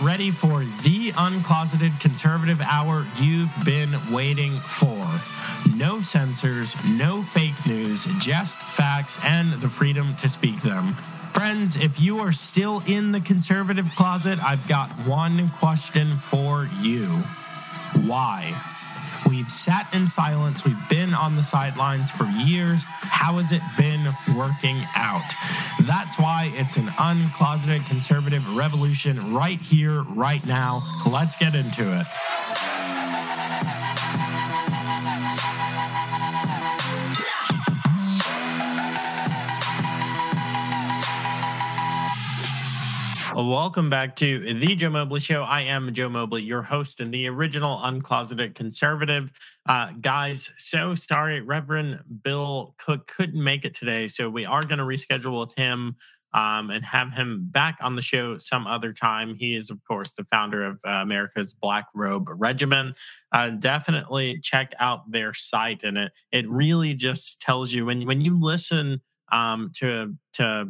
ready for the uncloseted conservative hour you've been waiting for. No censors, no fake news, just facts and the freedom to speak them. Friends, if you are still in the conservative closet, I've got one question for you. Why? We've sat in silence. We've been on the sidelines for years. How has it been working out? That's why it's an uncloseted conservative revolution right here, right now. Let's get into it. Welcome back to The Joe Mobley Show. I am Joe Mobley, your host and the original uncloseted conservative. Guys, so sorry, Reverend Bill Cook couldn't make it today, so we are going to reschedule with him and have him back on the show some other time. He is, of course, the founder of America's Black Robe Regiment. Definitely check out their site, and it really just tells you, when you listen to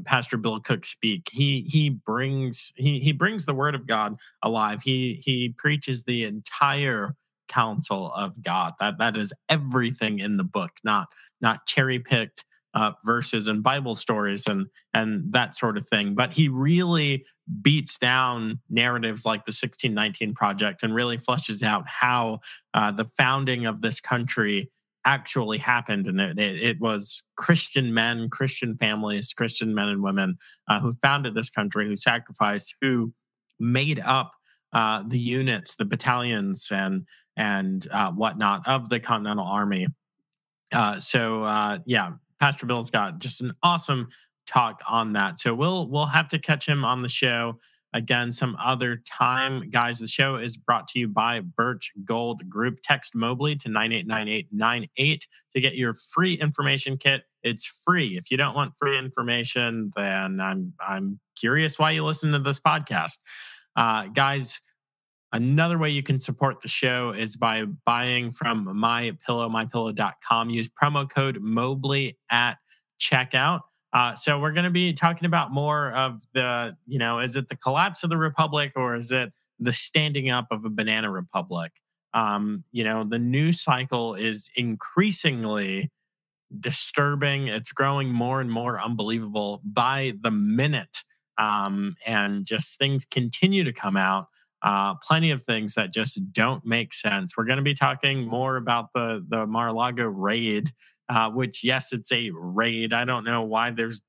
Pastor Bill Cook speak, he brings the word of God alive. He preaches the entire counsel of God. That is everything in the book, not cherry picked verses and Bible stories and that sort of thing. But he really beats down narratives like the 1619 Project and really fleshes out how the founding of this country actually happened, and it was Christian men, Christian families, Christian men and women who founded this country, who sacrificed, who made up the units, the battalions, and whatnot of the Continental Army. So, Pastor Bill's got just an awesome talk on that. So we'll have to catch him on the show again some other time. Guys, the show is brought to you by Birch Gold Group. Text Mobley to 989898 to get your free information kit. It's free. If you don't want free information, then I'm curious why you listen to this podcast. Guys, another way you can support the show is by buying from MyPillow, MyPillow.com. Use promo code Mobley at checkout. So we're going to be talking about more of the, is it the collapse of the republic or is it the standing up of a banana republic? The news cycle is increasingly disturbing. It's growing more and more unbelievable by the minute. And just things continue to come out. Plenty of things that just don't make sense. We're going to be talking more about the Mar-a-Lago raid, which, yes, it's a raid. I don't know why there's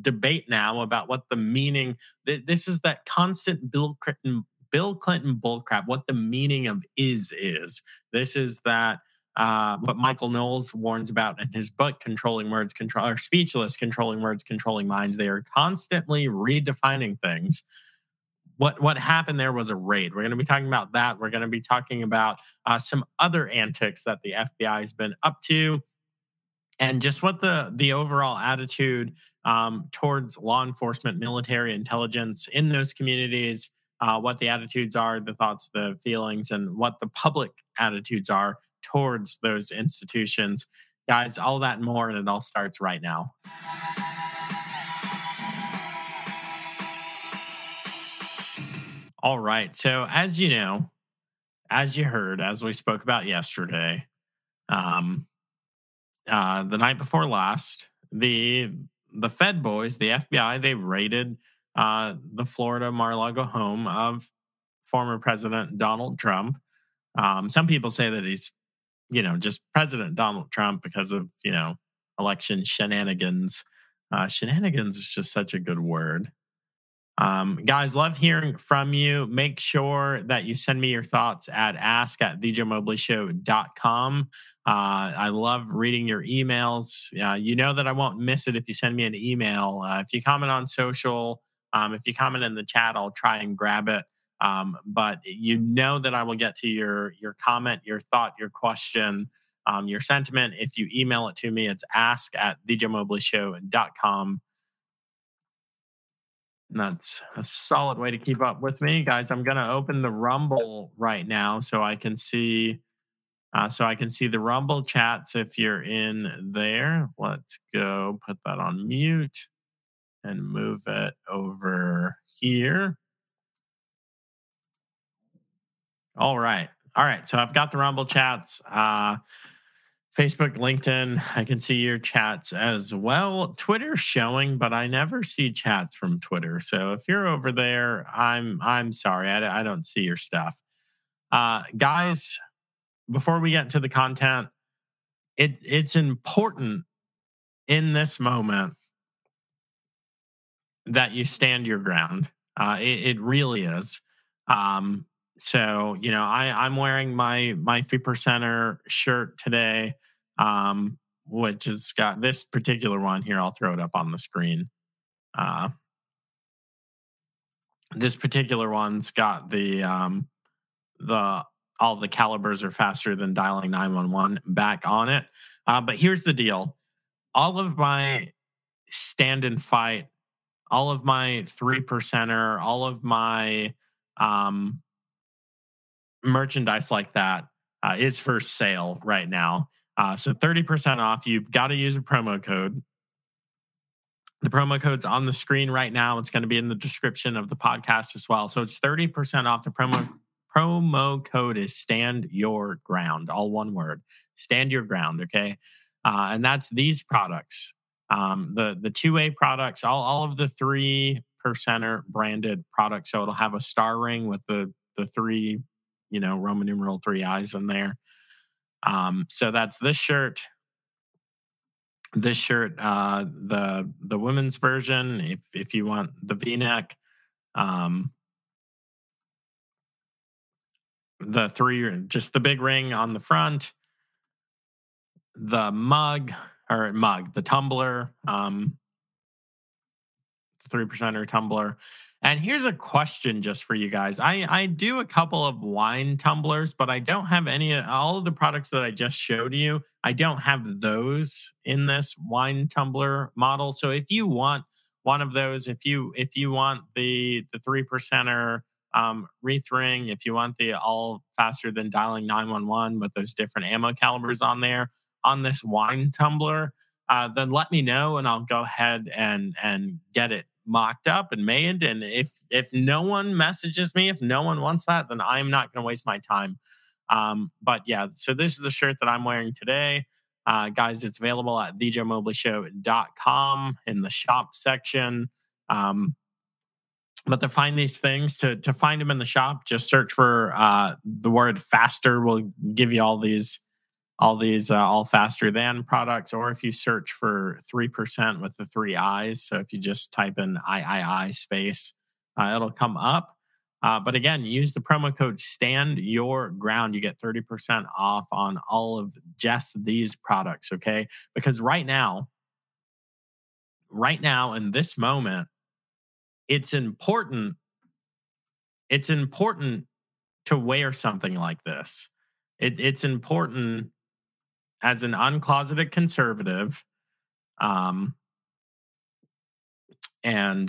debate now about what the meaning. This is that constant Bill Clinton bullcrap, what the meaning of is. This is that what Michael Knowles warns about in his book, Controlling Words, Speechless, Controlling Words, Controlling Minds. They are constantly redefining things. What happened there was a raid. We're going to be talking about that. We're going to be talking about some other antics that the FBI has been up to, and just what the overall attitude towards law enforcement, military, intelligence in those communities, what the attitudes are, the thoughts, the feelings, and what the public attitudes are towards those institutions. Guys, all that and more, and it all starts right now. All right. So as you heard, as we spoke about yesterday, the night before last, the Fed boys, the FBI, they raided the Florida Mar-a-Lago home of former President Donald Trump. Some people say that he's, just President Donald Trump because of, election shenanigans. Shenanigans is just such a good word. Guys, love hearing from you. Make sure that you send me your thoughts at ask@thejoemobleyshow.com. I love reading your emails. That I won't miss it if you send me an email. If you comment on social, if you comment in the chat, I'll try and grab it. But that I will get to your comment, your thought, your question, your sentiment. If you email it to me, it's ask@thejoemobleyshow.com. And that's a solid way to keep up with me, guys. I'm going to open the Rumble right now so I can see the Rumble chats if you're in there. Let's go put that on mute and move it over here. All right. So I've got the Rumble chats, Facebook, LinkedIn. I can see your chats as well. Twitter's showing, but I never see chats from Twitter. So if you're over there, I'm sorry. I don't see your stuff. Guys, before we get to the content, it's important in this moment that you stand your ground. It really is. So, you know, I'm wearing my 50%er shirt today, which has got this particular one here. I'll throw it up on the screen. This particular one's got the all the calibers are faster than dialing 911 back on it. But here's the deal. All of my stand and fight, all of my 3%er, all of my merchandise like that is for sale right now. So 30% off. You've got to use a promo code. The promo code's on the screen right now. It's going to be in the description of the podcast as well. So it's 30% off. The promo code is Stand Your Ground. All one word. Stand Your Ground, okay? And that's these products. The 2A products, all of the 3%er branded products. So it'll have a star ring with the three, you know, Roman numeral 3 eyes in there. So that's this shirt. This shirt, the women's version, if you want the V-neck, the three, just the big ring on the front, the mug, the tumbler, 3%er tumbler. And here's a question just for you guys. I do a couple of wine tumblers, but I don't have all of the products that I just showed you. I don't have those in this wine tumbler model. So if you want one of those, if you want the 3%er wreath ring, if you want the all faster than dialing 911 with those different ammo calibers on there, on this wine tumbler, then let me know and I'll go ahead and get it mocked up and made. And if no one messages me, if no one wants that, then I'm not going to waste my time. But yeah, so this is the shirt that I'm wearing today. Guys, it's available at thejoemobleyshow.com in the shop section. But to find these things, to find them in the shop, just search for the word faster. We'll give you all these all faster than products, or if you search for 3% with the 3 I's. So if you just type in I space, it'll come up. But again, use the promo code Stand Your Ground. You get 30% off on all of just these products, okay? Because right now in this moment, it's important to wear something like this. It's important as an uncloseted conservative, and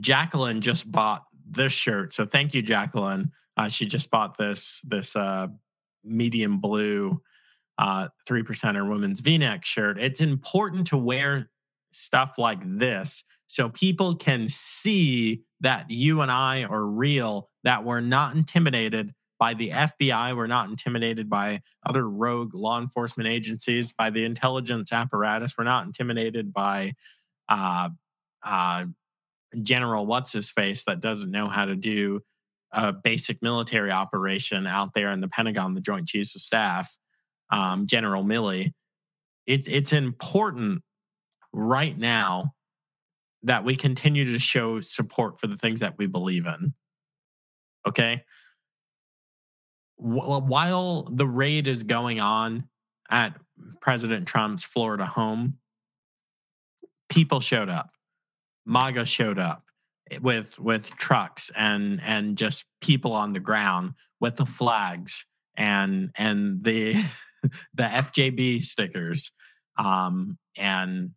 Jacqueline just bought this shirt. So thank you, Jacqueline. She just bought this medium blue 3%er women's V-neck shirt. It's important to wear stuff like this so people can see that you and I are real, that we're not intimidated by the FBI, we're not intimidated by other rogue law enforcement agencies, by the intelligence apparatus. We're not intimidated by General What's-His-Face that doesn't know how to do a basic military operation out there in the Pentagon, the Joint Chiefs of Staff, General Milley. It's important right now that we continue to show support for the things that we believe in, okay? While the raid is going on at President Trump's Florida home, people showed up. MAGA showed up with trucks and just people on the ground with the flags and the FJB stickers and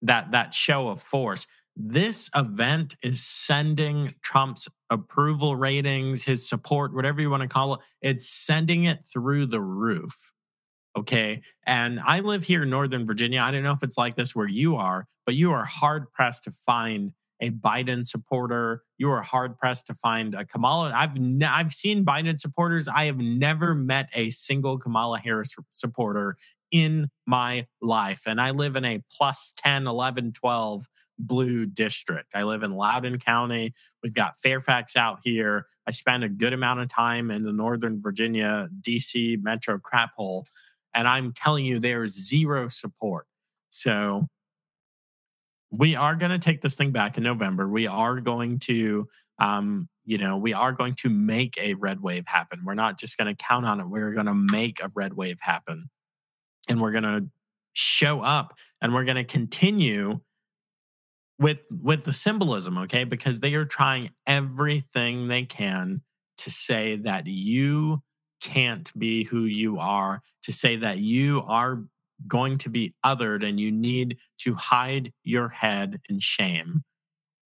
that show of force. This event is sending Trump's approval ratings, his support, whatever you want to call it. It's sending it through the roof, okay? And I live here in Northern Virginia. I don't know if it's like this where you are, but you are hard-pressed to find a Biden supporter. You are hard pressed to find a Kamala. I've seen Biden supporters. I have never met a single Kamala Harris supporter in my life. And I live in a plus 10, 11, 12 blue district. I live in Loudoun County. We've got Fairfax out here. I spend a good amount of time in the Northern Virginia, DC metro crap hole. And I'm telling you, there's zero support. So we are going to take this thing back in November. We are going to, we are going to make a red wave happen. We're not just going to count on it. We're going to make a red wave happen. And we're going to show up and we're going to continue with the symbolism, okay? Because they are trying everything they can to say that you can't be who you are, to say that you are going to be othered and you need to hide your head in shame.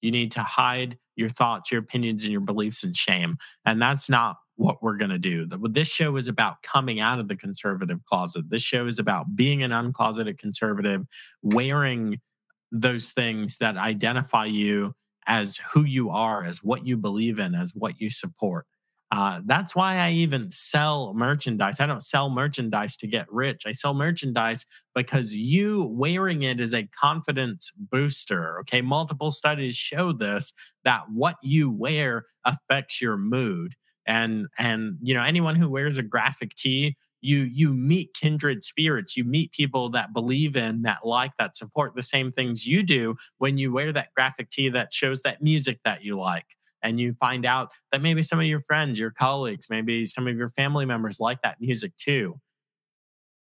You need to hide your thoughts, your opinions, and your beliefs in shame. And that's not what we're going to do. This show is about coming out of the conservative closet. This show is about being an uncloseted conservative, wearing those things that identify you as who you are, as what you believe in, as what you support. That's why I even sell merchandise. I don't sell merchandise to get rich. I sell merchandise because you wearing it is a confidence booster. Okay. Multiple studies show this, that what you wear affects your mood. And you know, anyone who wears a graphic tee, you meet kindred spirits. You meet people that believe in, that like, that support the same things you do when you wear that graphic tee that shows that music that you like. And you find out that maybe some of your friends, your colleagues, maybe some of your family members like that music too.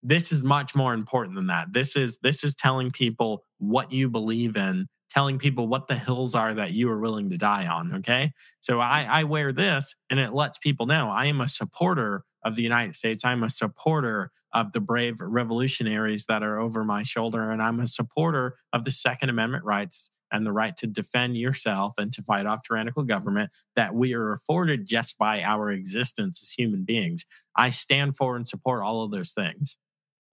This is much more important than that. This is telling people what you believe in, telling people what the hills are that you are willing to die on, okay? So I wear this and it lets people know I am a supporter of the United States. I'm a supporter of the brave revolutionaries that are over my shoulder. And I'm a supporter of the Second Amendment rights and the right to defend yourself and to fight off tyrannical government that we are afforded just by our existence as human beings. I stand for and support all of those things.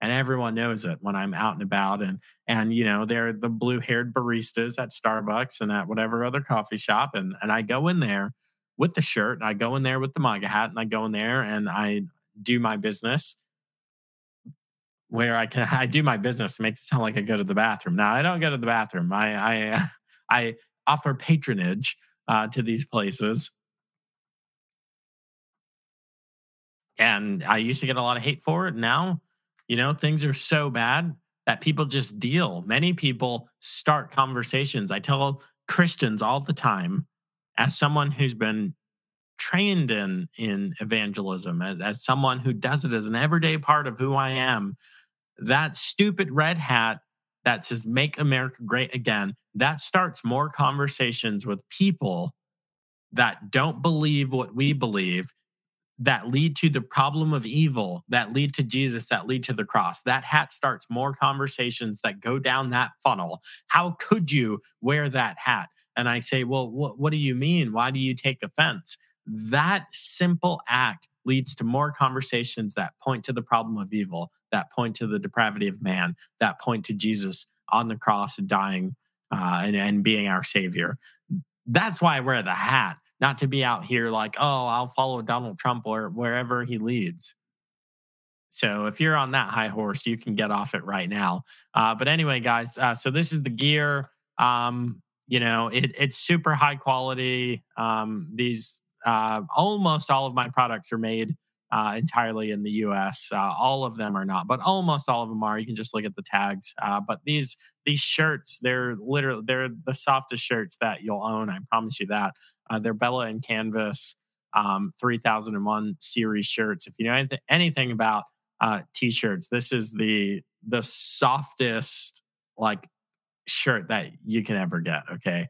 And everyone knows it when I'm out and about. And you know, they're the blue-haired baristas at Starbucks and at whatever other coffee shop. And I go in there with the shirt, and I go in there with the MAGA hat, and I go in there and I do my business. Where I do my business to make it sound like I go to the bathroom. Now, I don't go to the bathroom. I offer patronage to these places. And I used to get a lot of hate for it. Now, you know, things are so bad that people just deal. Many people start conversations. I tell Christians all the time, as someone who's been trained in evangelism, as someone who does it as an everyday part of who I am, that stupid red hat that says, "Make America Great Again," that starts more conversations with people that don't believe what we believe, that lead to the problem of evil, that lead to Jesus, that lead to the cross. That hat starts more conversations that go down that funnel. How could you wear that hat? And I say, well, what do you mean? Why do you take offense? That simple act leads to more conversations that point to the problem of evil, that point to the depravity of man, that point to Jesus on the cross and dying and being our savior. That's why I wear the hat, not to be out here like, oh, I'll follow Donald Trump or wherever he leads. So if you're on that high horse, you can get off it right now. But anyway, guys, so this is the gear. It's super high quality. Almost all of my products are made entirely in the U.S. All of them are not, but almost all of them are. You can just look at the tags. But these shirts, they're the softest shirts that you'll own. I promise you that. They're Bella and Canvas 3001 series shirts. If you know anything about t-shirts, this is the softest shirt that you can ever get. Okay.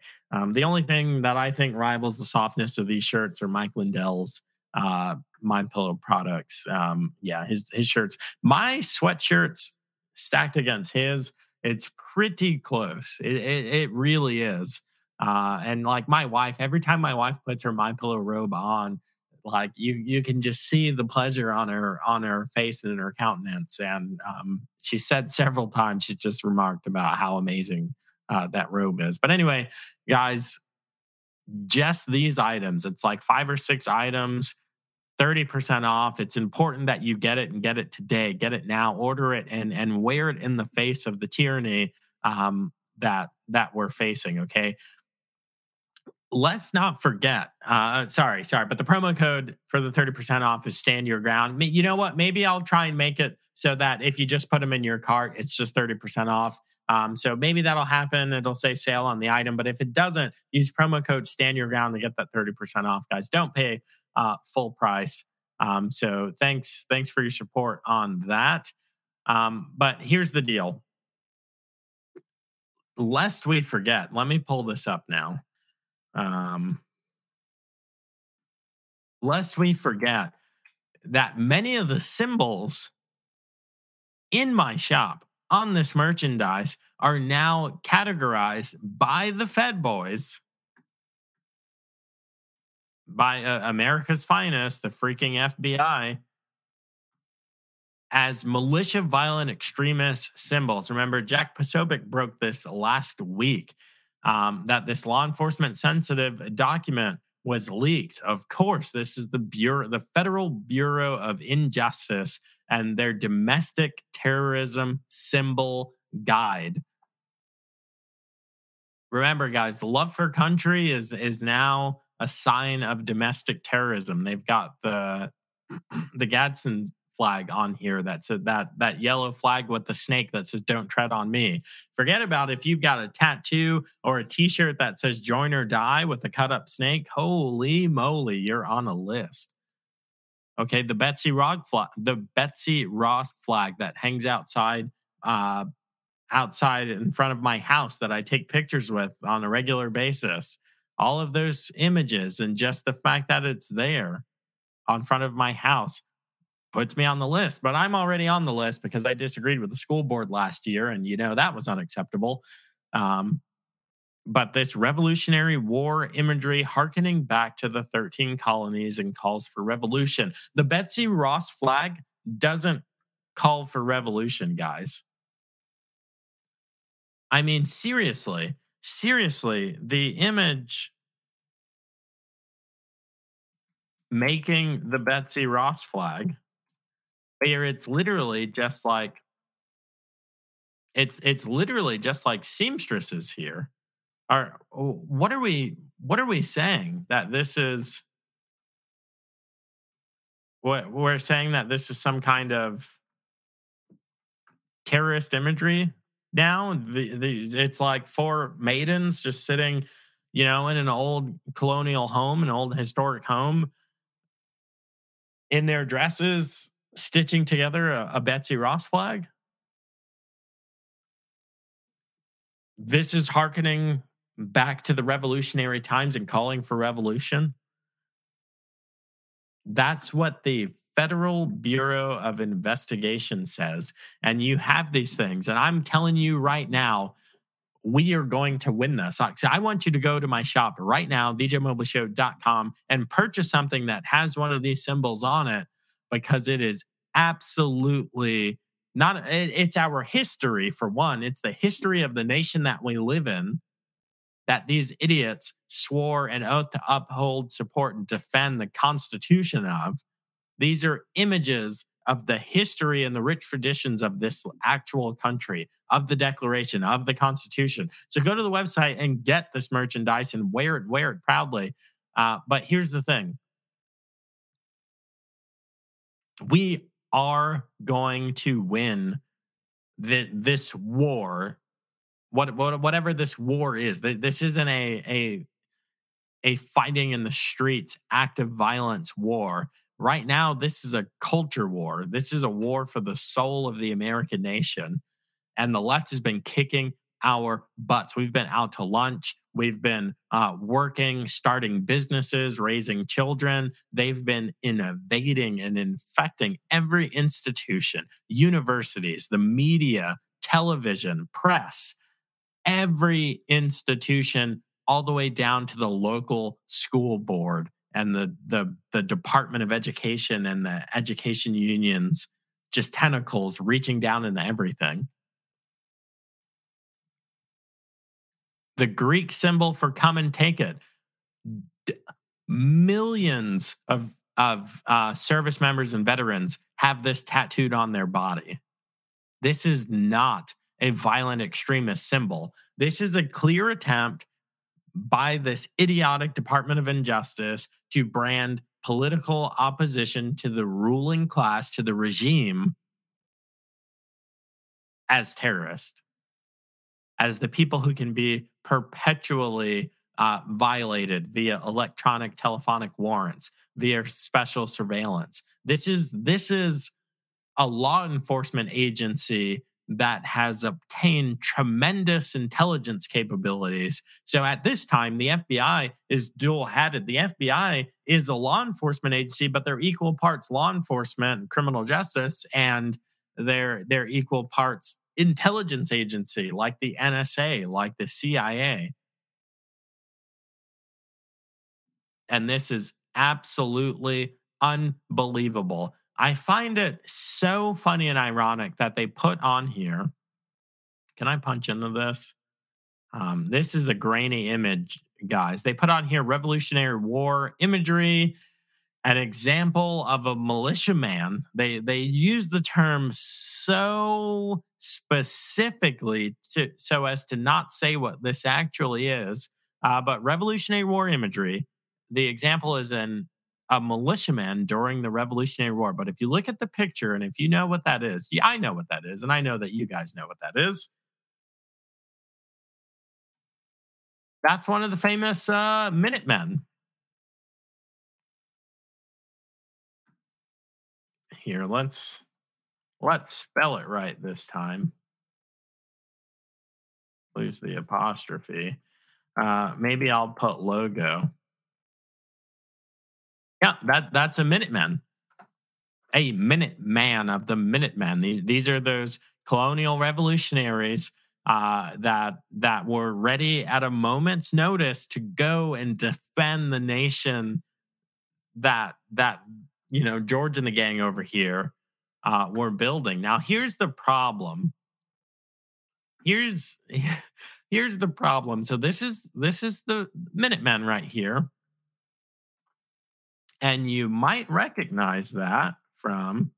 The only thing that I think rivals the softness of these shirts are Mike Lindell's MyPillow products. His shirts, my sweatshirts stacked against his, it's pretty close. It really is. And my wife, every time my wife puts her MyPillow robe on, you can just see the pleasure on her face and in her countenance. And she said several times, she just remarked about how amazing that robe is. But anyway, guys, just these items, it's like 5 or 6 items, 30% off. It's important that you get it and get it today. Get it now, order it, and wear it in the face of the tyranny that we're facing, okay? Let's not forget, but the promo code for the 30% off is Stand Your Ground. You know what? Maybe I'll try and make it so that if you just put them in your cart, it's just 30% off. So maybe that'll happen. It'll say sale on the item. But if it doesn't, use promo code Stand Your Ground to get that 30% off, guys. Don't pay full price. So thanks for your support on that. But here's the deal. Lest we forget, let me pull this up now. Lest we forget that many of the symbols in my shop on this merchandise are now categorized by the Fed boys, by America's finest, the freaking FBI, as militia violent extremist symbols. Remember, Jack Posobiec broke this last week. That this law enforcement sensitive document was leaked. Of course, this is the Federal Bureau of Injustice and their domestic terrorism symbol guide. Remember, guys, love for country is now a sign of domestic terrorism. They've got the Gadsden flag on here. That's that yellow flag with the snake that says "Don't tread on me." Forget about if you've got a tattoo or a T-shirt that says "Join or Die" with a cut-up snake. Holy moly, you're on a list. Okay, the Betsy Ross flag that hangs outside in front of my house that I take pictures with on a regular basis. All of those images and just the fact that it's there in front of my house puts me on the list, but I'm already on the list because I disagreed with the school board last year, and you know that was unacceptable. But this Revolutionary War imagery hearkening back to the 13 colonies and calls for revolution. The Betsy Ross flag doesn't call for revolution, guys. I mean, seriously, the image making the Betsy Ross flag, where it's literally just like seamstresses here. What are we saying that this is? What we're saying that this is some kind of terrorist imagery now. It's like four maidens just sitting, you know, in an old colonial home, an old historic home, in their dresses, stitching together a Betsy Ross flag. This is hearkening back to the revolutionary times and calling for revolution. That's what the Federal Bureau of Investigation says. And you have these things. And I'm telling you right now, we are going to win this. So I want you to go to my shop right now, thejmoblyshow.com, and purchase something that has one of these symbols on it, because it is absolutely not, it's our history for one. It's the history of the nation that we live in, that these idiots swore an oath to uphold, support, and defend the Constitution of. These are images of the history and the rich traditions of this actual country, of the Declaration, of the Constitution. So go to the website and get this merchandise and wear it proudly. But here's the thing. We are going to win this war, whatever this war is. This isn't a fighting in the streets, active violence war. Right now, this is a culture war. This is a war for the soul of the American nation. And the left has been kicking our butts. We've been out to lunch. We've been working, starting businesses, raising children. They've been innovating and infecting every institution, universities, the media, television, press, every institution, all the way down to the local school board and the Department of Education and the education unions, just tentacles reaching down into everything. the Greek symbol for come and take it. Millions of service members and veterans have this tattooed on their body. This is not a violent extremist symbol. This is a clear attempt by this idiotic Department of Injustice to brand political opposition to the ruling class, to the regime, as terrorist, as the people who can be perpetually violated via electronic telephonic warrants, via special surveillance. This is a law enforcement agency that has obtained tremendous intelligence capabilities. So at this time, the FBI is dual-hatted. The FBI is a law enforcement agency, but they're equal parts law enforcement and criminal justice, and they're equal parts intelligence agency, like the NSA, like the CIA. And this is absolutely unbelievable. I find it so funny and ironic that they put on here. Can I punch into this? This is a grainy image, guys. They put on here Revolutionary War imagery, an example of a militiaman. They use the term so specifically so as to not say what this actually is. But Revolutionary War imagery, the example is a militiaman during the Revolutionary War. But if you look at the picture, and if you know what that is, yeah, I know what that is, and I know that you guys know what that is. That's one of the famous Minutemen. Here, let's spell it right this time. Lose the apostrophe. Maybe I'll put logo. Yeah, that's a Minuteman. A Minuteman of the Minutemen. These are those colonial revolutionaries that were ready at a moment's notice to go and defend the nation that George and the gang over here were building. Now, here's the problem. Here's the problem. So this is the Minutemen right here. And you might recognize that from,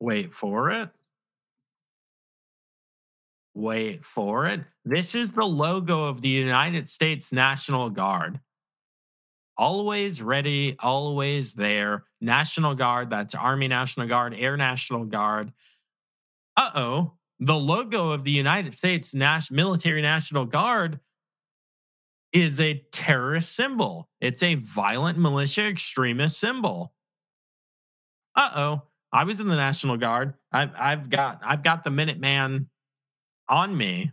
wait for it. This is the logo of the United States National Guard. Always ready, always there. National Guard, that's Army National Guard, Air National Guard. Uh-oh, the logo of the United States Military National Guard is a terrorist symbol. It's a violent militia extremist symbol. Uh-oh, I was in the National Guard. I've got the Minuteman on me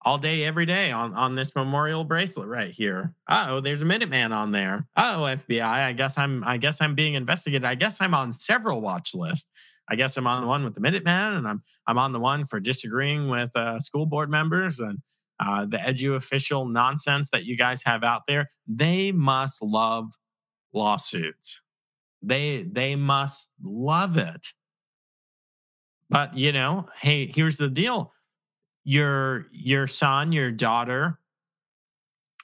all day, every day on this memorial bracelet right here. Uh-oh, there's a Minuteman on there. Uh-oh, FBI, I guess I'm being investigated. I guess I'm on several watch lists. I guess I'm on the one with the Minuteman, and I'm on the one for disagreeing with school board members and the edu official nonsense that you guys have out there. They must love lawsuits. They must love it. But, hey, here's the deal. Your son, your daughter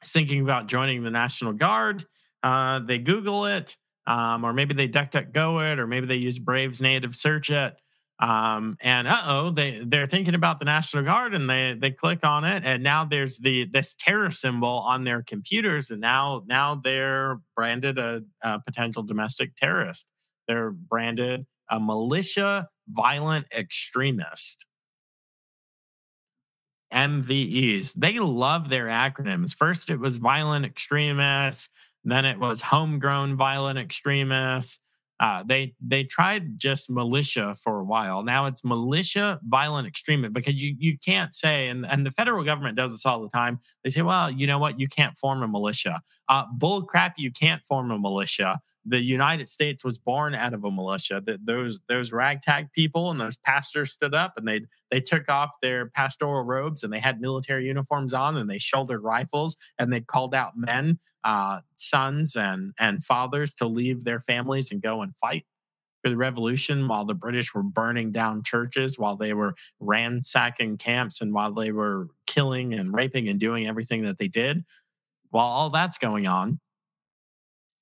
is thinking about joining the National Guard. They Google it, or maybe they DuckDuckGo it, or maybe they use Brave's native search it. And they're thinking about the National Guard, and they click on it, and now there's this terror symbol on their computers, and now they're branded a potential domestic terrorist. They're branded a militia violent extremist. MVEs. They love their acronyms. First it was violent extremists, then it was homegrown violent extremists. They tried just militia for a while. Now it's militia violent extremist, because you can't say, and the federal government does this all the time. They say, well, you know what? You can't form a militia. Bull crap, you can't form a militia. The United States was born out of a militia. Those ragtag people and those pastors stood up, and they took off their pastoral robes, and they had military uniforms on, and they shouldered rifles, and they called out men, sons and fathers to leave their families and go and fight. for the revolution, while the British were burning down churches, while they were ransacking camps, and while they were killing and raping and doing everything that they did, while all that's going on,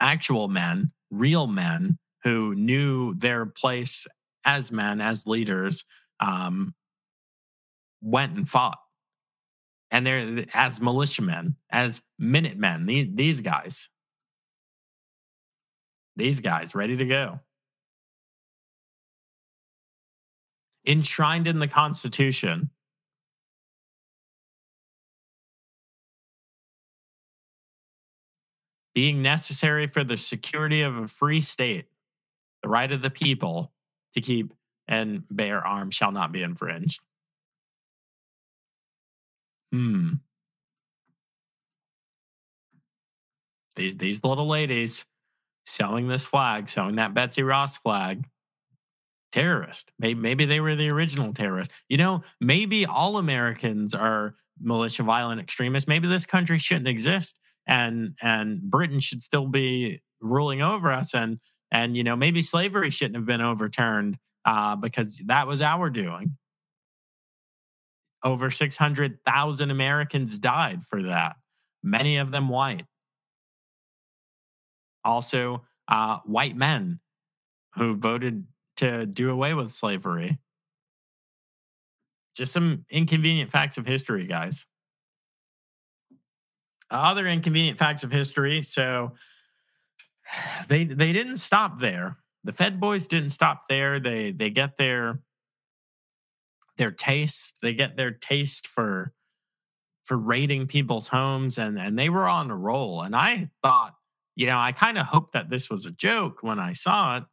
actual men, real men who knew their place as men, as leaders, went and fought. And they're as militiamen, as Minutemen, these guys ready to go. Enshrined in the Constitution, being necessary for the security of a free state, the right of the people to keep and bear arms shall not be infringed. These little ladies selling this flag, selling that Betsy Ross flag. Terrorist. Maybe they were the original terrorist. You know, maybe all Americans are militia violent extremists. Maybe this country shouldn't exist, and Britain should still be ruling over us, and you know, maybe slavery shouldn't have been overturned because that was our doing. Over 600,000 Americans died for that, many of them white. Also, white men who voted to do away with slavery. Just some inconvenient facts of history, guys. Other inconvenient facts of history. So they didn't stop there. The Fed boys didn't stop there. They get their taste. They get their taste for raiding people's homes, and they were on a roll. And I thought, you know, I kind of hoped that this was a joke when I saw it.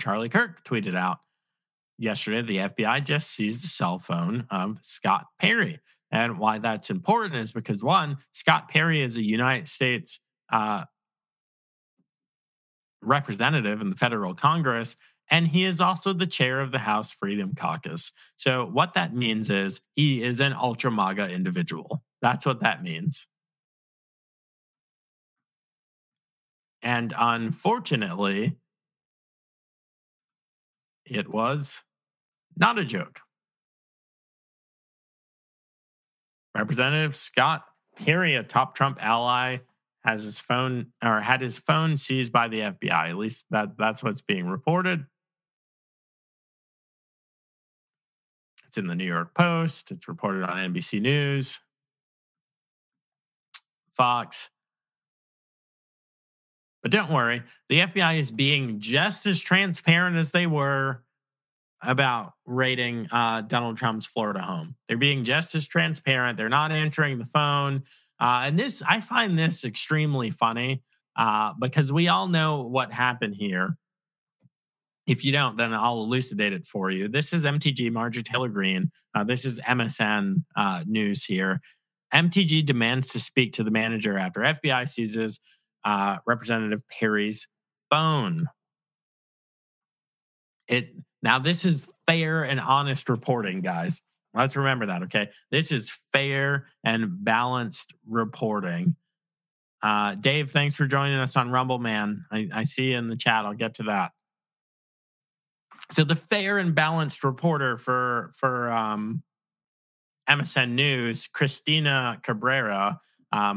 Charlie Kirk tweeted out yesterday, the FBI just seized the cell phone of Scott Perry. And why that's important is because, one, Scott Perry is a United States representative in the federal Congress, and he is also the chair of the House Freedom Caucus. So what that means is he is an ultra-MAGA individual. That's what that means. And unfortunately, it was not a joke. Representative Scott Perry, a top Trump ally, had his phone seized by the FBI. At least that's what's being reported. It's in the New York Post. It's reported on NBC News, Fox. But don't worry, the FBI is being just as transparent as they were about raiding Donald Trump's Florida home. They're being just as transparent. They're not answering the phone. And this, I find this extremely funny because we all know what happened here. If you don't, then I'll elucidate it for you. This is MTG, Marjorie Taylor Greene. This is MSN news here. MTG demands to speak to the manager after FBI seizes Representative Perry's phone. Now, this is fair and honest reporting, guys. Let's remember that, okay? This is fair and balanced reporting. Dave, thanks for joining us on Rumble, man. I see you in the chat. I'll get to that. So the fair and balanced reporter for MSN News, Christina Cabrera,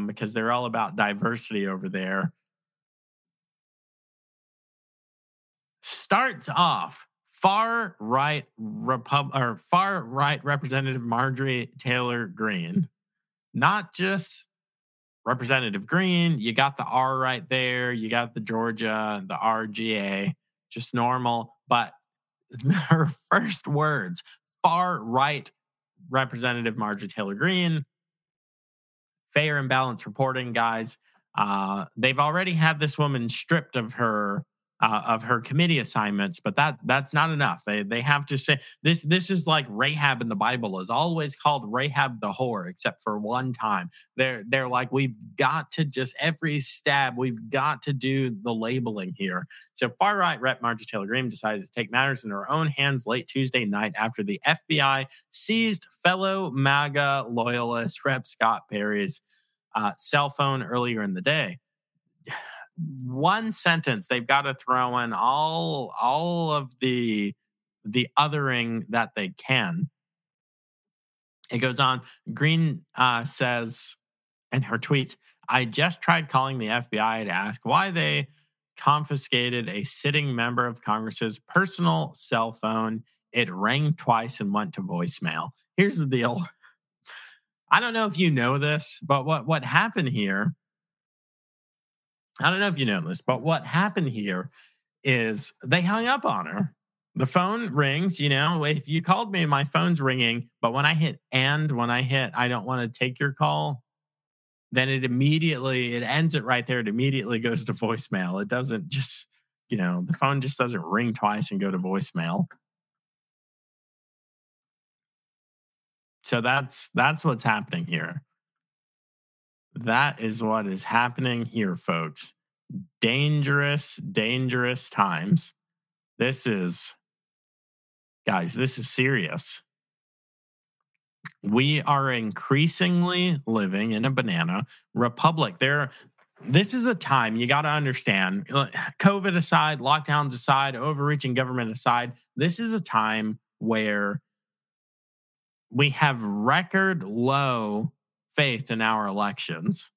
because they're all about diversity over there, starts off far right Representative Marjorie Taylor Greene, not just Representative Greene. You got the R right there. You got the Georgia, the RGA, just normal. But her first words, far right Representative Marjorie Taylor Greene. Fair and balanced reporting, guys. They've already had this woman stripped of her committee assignments, but that's not enough. They have to say this. This is like Rahab in the Bible is always called Rahab the whore, except for one time. They're like, we've got to just every stab. We've got to do the labeling here. So far right Rep. Marjorie Taylor Greene decided to take matters in her own hands late Tuesday night after the FBI seized fellow MAGA loyalist Rep. Scott Perry's cell phone earlier in the day. one sentence, they've got to throw in all of the othering that they can. It goes on. Green says in her tweets, I just tried calling the FBI to ask why they confiscated a sitting member of Congress's personal cell phone. It rang twice and went to voicemail. Here's the deal. I don't know if you know this, but what happened here, is they hung up on her. The phone rings, you know, if you called me, my phone's ringing. But when I hit, I don't want to take your call, then it ends it right there. It immediately goes to voicemail. It doesn't just, you know, the phone just doesn't ring twice and go to voicemail. So that's what's happening here. That is what is happening here, folks. Dangerous, dangerous times. This is serious. We are increasingly living in a banana republic. This is a time you got to understand, COVID aside, lockdowns aside, overreaching government aside, this is a time where we have record low faith in our elections.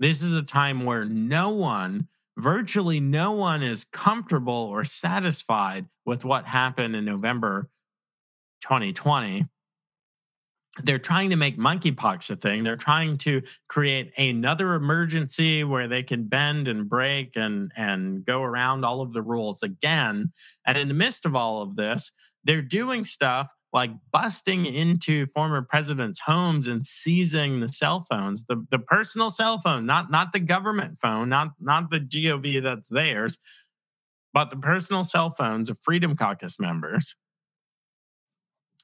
This is a time where virtually no one is comfortable or satisfied with what happened in November 2020. They're trying to make monkeypox a thing. They're trying to create another emergency where they can bend and break and go around all of the rules again. And in the midst of all of this, they're doing stuff like busting into former presidents' homes and seizing the cell phones, the personal cell phone, not the government phone, not the GOV that's theirs, but the personal cell phones of Freedom Caucus members.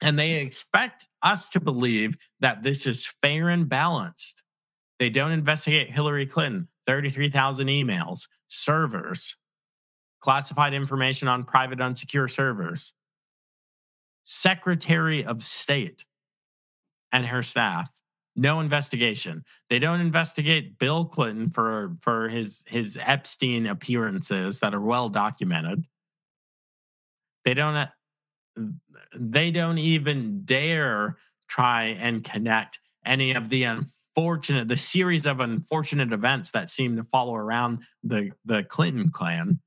And they expect us to believe that this is fair and balanced. They don't investigate Hillary Clinton, 33,000 emails, servers, classified information on private unsecure servers, Secretary of State and her staff. No investigation. They don't investigate Bill Clinton for his Epstein appearances that are well documented. They don't even dare try and connect any of the series of unfortunate events that seem to follow around the Clinton clan.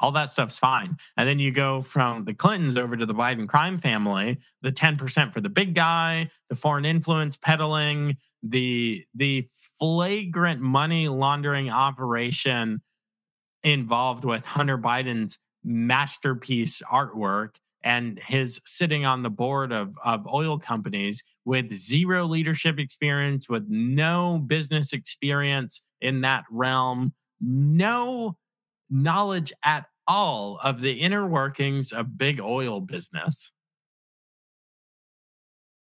All that stuff's fine. And then you go from the Clintons over to the Biden crime family, the 10% for the big guy, the foreign influence peddling, the flagrant money laundering operation involved with Hunter Biden's masterpiece artwork and his sitting on the board of oil companies with zero leadership experience, with no business experience in that realm, no knowledge at all of the inner workings of big oil business.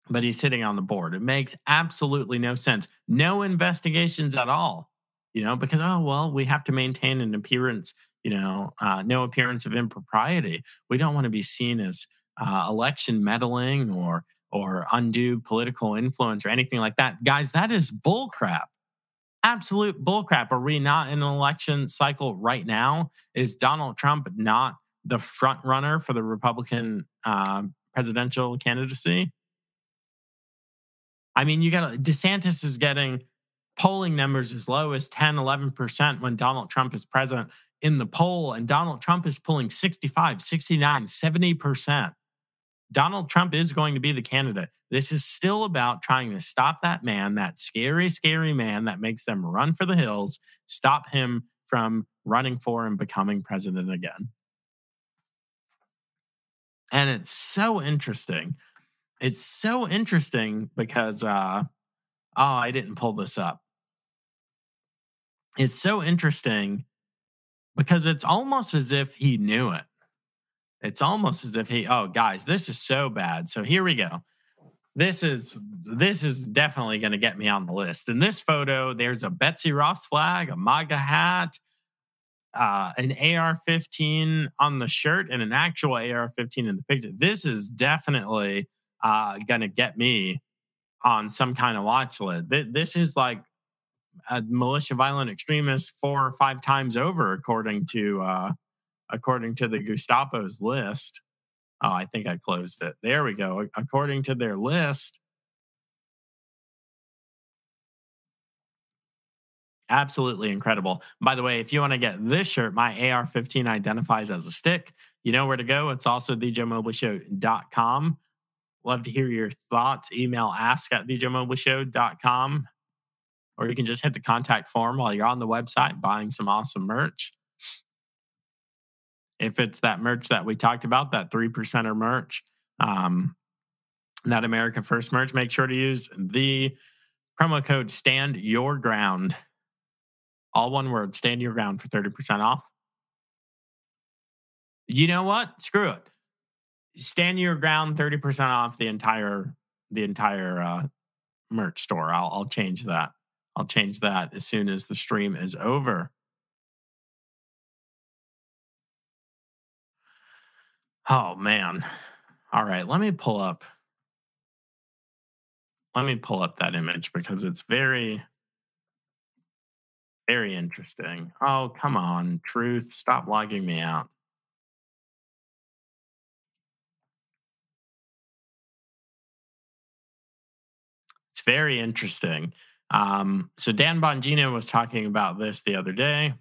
But he's sitting on the board. It makes absolutely no sense. No investigations at all, you know, because, we have to maintain an appearance, you know, no appearance of impropriety. We don't want to be seen as election meddling or undue political influence or anything like that. Guys, that is bullcrap. Absolute bullcrap. Are we not in an election cycle right now? Is Donald Trump not the front runner for the Republican presidential candidacy? I mean, DeSantis is getting polling numbers as low as 10, 11% when Donald Trump is present in the poll, and Donald Trump is pulling 65, 69, 70%. Donald Trump is going to be the candidate. This is still about trying to stop that man, that scary, scary man that makes them run for the hills, stop him from running for and becoming president again. And it's so interesting. It's so interesting because, I didn't pull this up. It's so interesting because it's almost as if he knew it. It's almost as if guys, this is so bad. So here we go. This is definitely going to get me on the list. In this photo, there's a Betsy Ross flag, a MAGA hat, an AR-15 on the shirt, and an actual AR-15 in the picture. This is definitely going to get me on some kind of watch list. This is like militia violent extremists 4 or 5 times over, according to the Gestapo's list. Oh, I think I closed it. There we go. According to their list. Absolutely incredible. By the way, if you want to get this shirt, my AR-15 identifies as a stick. You know where to go. It's also thejoemobleyshow.com. Love to hear your thoughts. Email ask@thejoemobleyshow.com. Or you can just hit the contact form while you're on the website buying some awesome merch. If it's that merch that we talked about, that 3%er merch, that America First merch, make sure to use the promo code Stand Your Ground. All one word, Stand Your Ground, for 30% off. You know what? Screw it. Stand Your Ground, 30% off the entire merch store. I'll change that. I'll change that as soon as the stream is over. Oh, man. All right, let me pull up that image because it's very, very interesting. Oh, come on, Truth. Stop logging me out. It's very interesting. So Dan Bongino was talking about this the other day.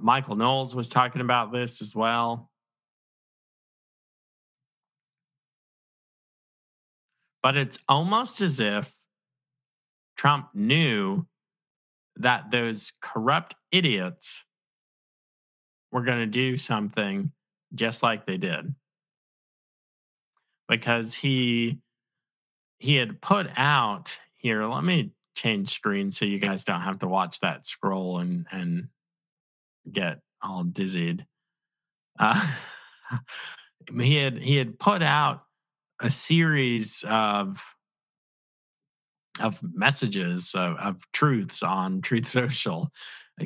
Michael Knowles was talking about this as well. But it's almost as if Trump knew that those corrupt idiots were going to do something just like they did. Because he had put out here, let me change screen so you guys don't have to watch that scroll and get all dizzied. He had put out a series of messages of truths on Truth Social.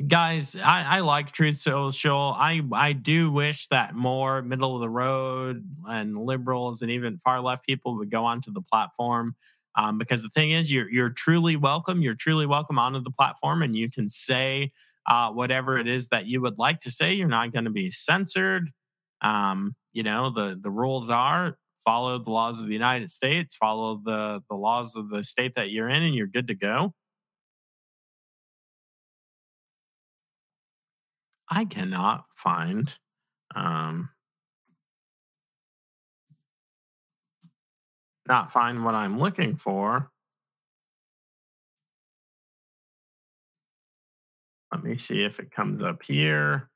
Guys, I like Truth Social. I do wish that more middle of the road and liberals and even far left people would go onto the platform, because the thing is, you're truly welcome. You're truly welcome onto the platform, and you can say whatever it is that you would like to say. You're not going to be censored. You know, the rules are follow the laws of the United States, follow the laws of the state that you're in, and you're good to go. I cannot find... not find what I'm looking for. Let me see if it comes up here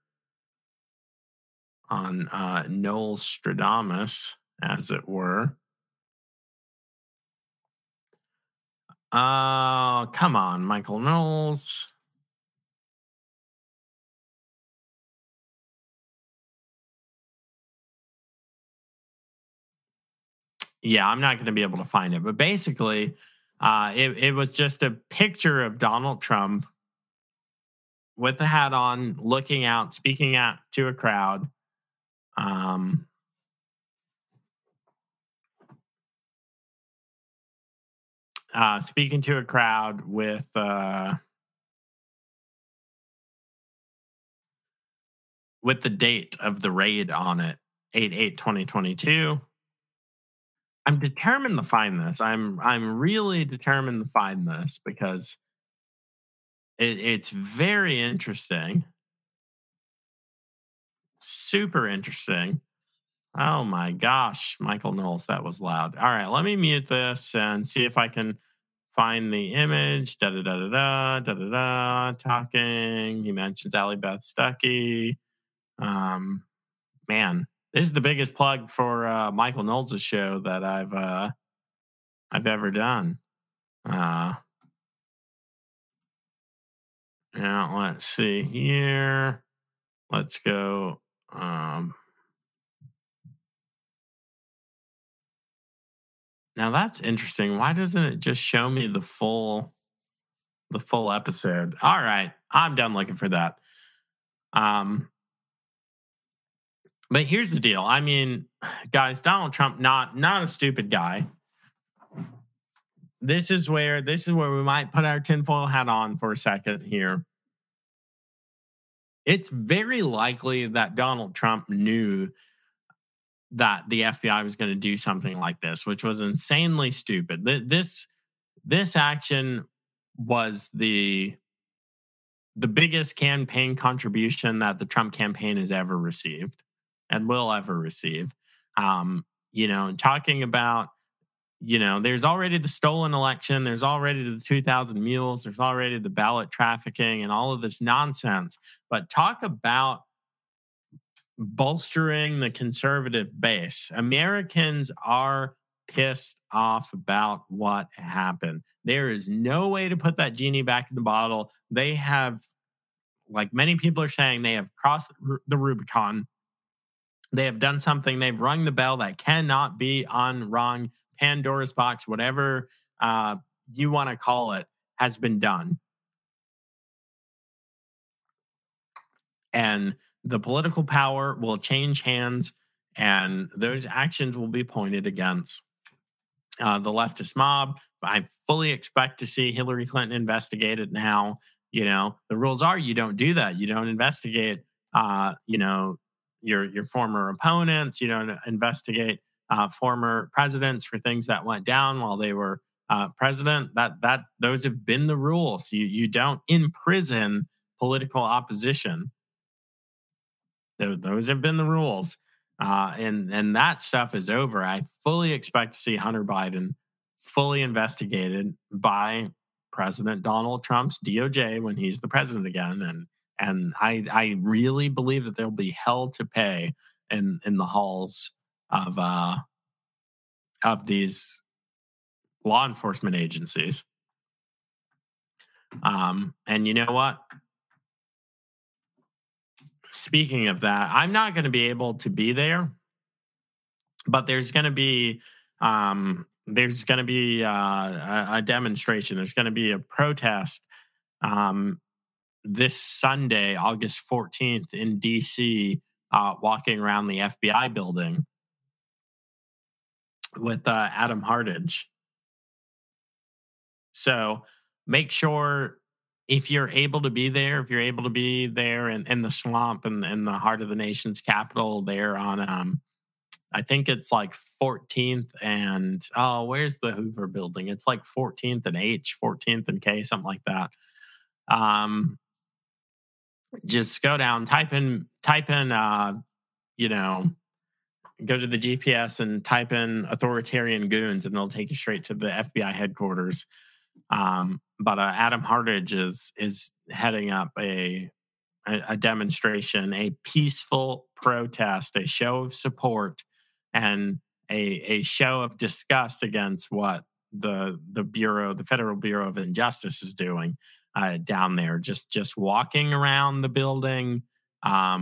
on Knowles Stradamus, as it were. Come on, Michael Knowles. Yeah, I'm not going to be able to find it. But basically, it was just a picture of Donald Trump with the hat on, looking out, speaking out to a crowd. Speaking to a crowd with the date of the raid on it, 8/8/2022. I'm determined to find this. I'm really determined to find this because it's very interesting, super interesting. Oh my gosh, Michael Knowles, that was loud. All right, let me mute this and see if I can find the image. Talking. He mentions Allie Beth Stuckey. Man, this is the biggest plug for Michael Knowles' show that I've ever done. Now let's see here. Let's go. Now that's interesting. Why doesn't it just show me the full episode? All right, I'm done looking for that. But here's the deal. I mean, guys, Donald Trump, not a stupid guy. This is where we might put our tinfoil hat on for a second here. It's very likely that Donald Trump knew that the FBI was going to do something like this, which was insanely stupid. This action was the biggest campaign contribution that the Trump campaign has ever received and will ever receive. Talking about, there's already the stolen election. There's already the 2,000 mules. There's already the ballot trafficking and all of this nonsense. But talk about bolstering the conservative base. Americans are pissed off about what happened. There is no way to put that genie back in the bottle. They have, like many people are saying, they have crossed the Rubicon. They have done something. They've rung the bell that cannot be unrung. Pandora's box, whatever you want to call it, has been done. And the political power will change hands, and those actions will be pointed against the leftist mob. I fully expect to see Hillary Clinton investigated now. The rules are you don't do that. You don't investigate, your former opponents. You don't investigate former presidents for things that went down while they were president. That those have been the rules. You don't imprison political opposition. Those have been the rules. And that stuff is over. I fully expect to see Hunter Biden fully investigated by President Donald Trump's DOJ when he's the president again. And I really believe that they'll be held to pay in the halls of these law enforcement agencies. And you know what? Speaking of that, I'm not going to be able to be there, but there's going to be a demonstration. There's going to be a protest this Sunday, August 14th in D.C., walking around the FBI building with Adam Hartage. So make sure, if you're able to be there in the swamp and in the heart of the nation's capital there on, I think it's like 14th and, where's the Hoover building? It's like 14th and H, 14th and K, something like that. Just go down, type in, go to the GPS and type in authoritarian goons and they'll take you straight to the FBI headquarters. But Adam Hartage is heading up a demonstration, a peaceful protest, a show of support, and a show of disgust against what the Federal Bureau of Injustice is doing down there. Just walking around the building. Tell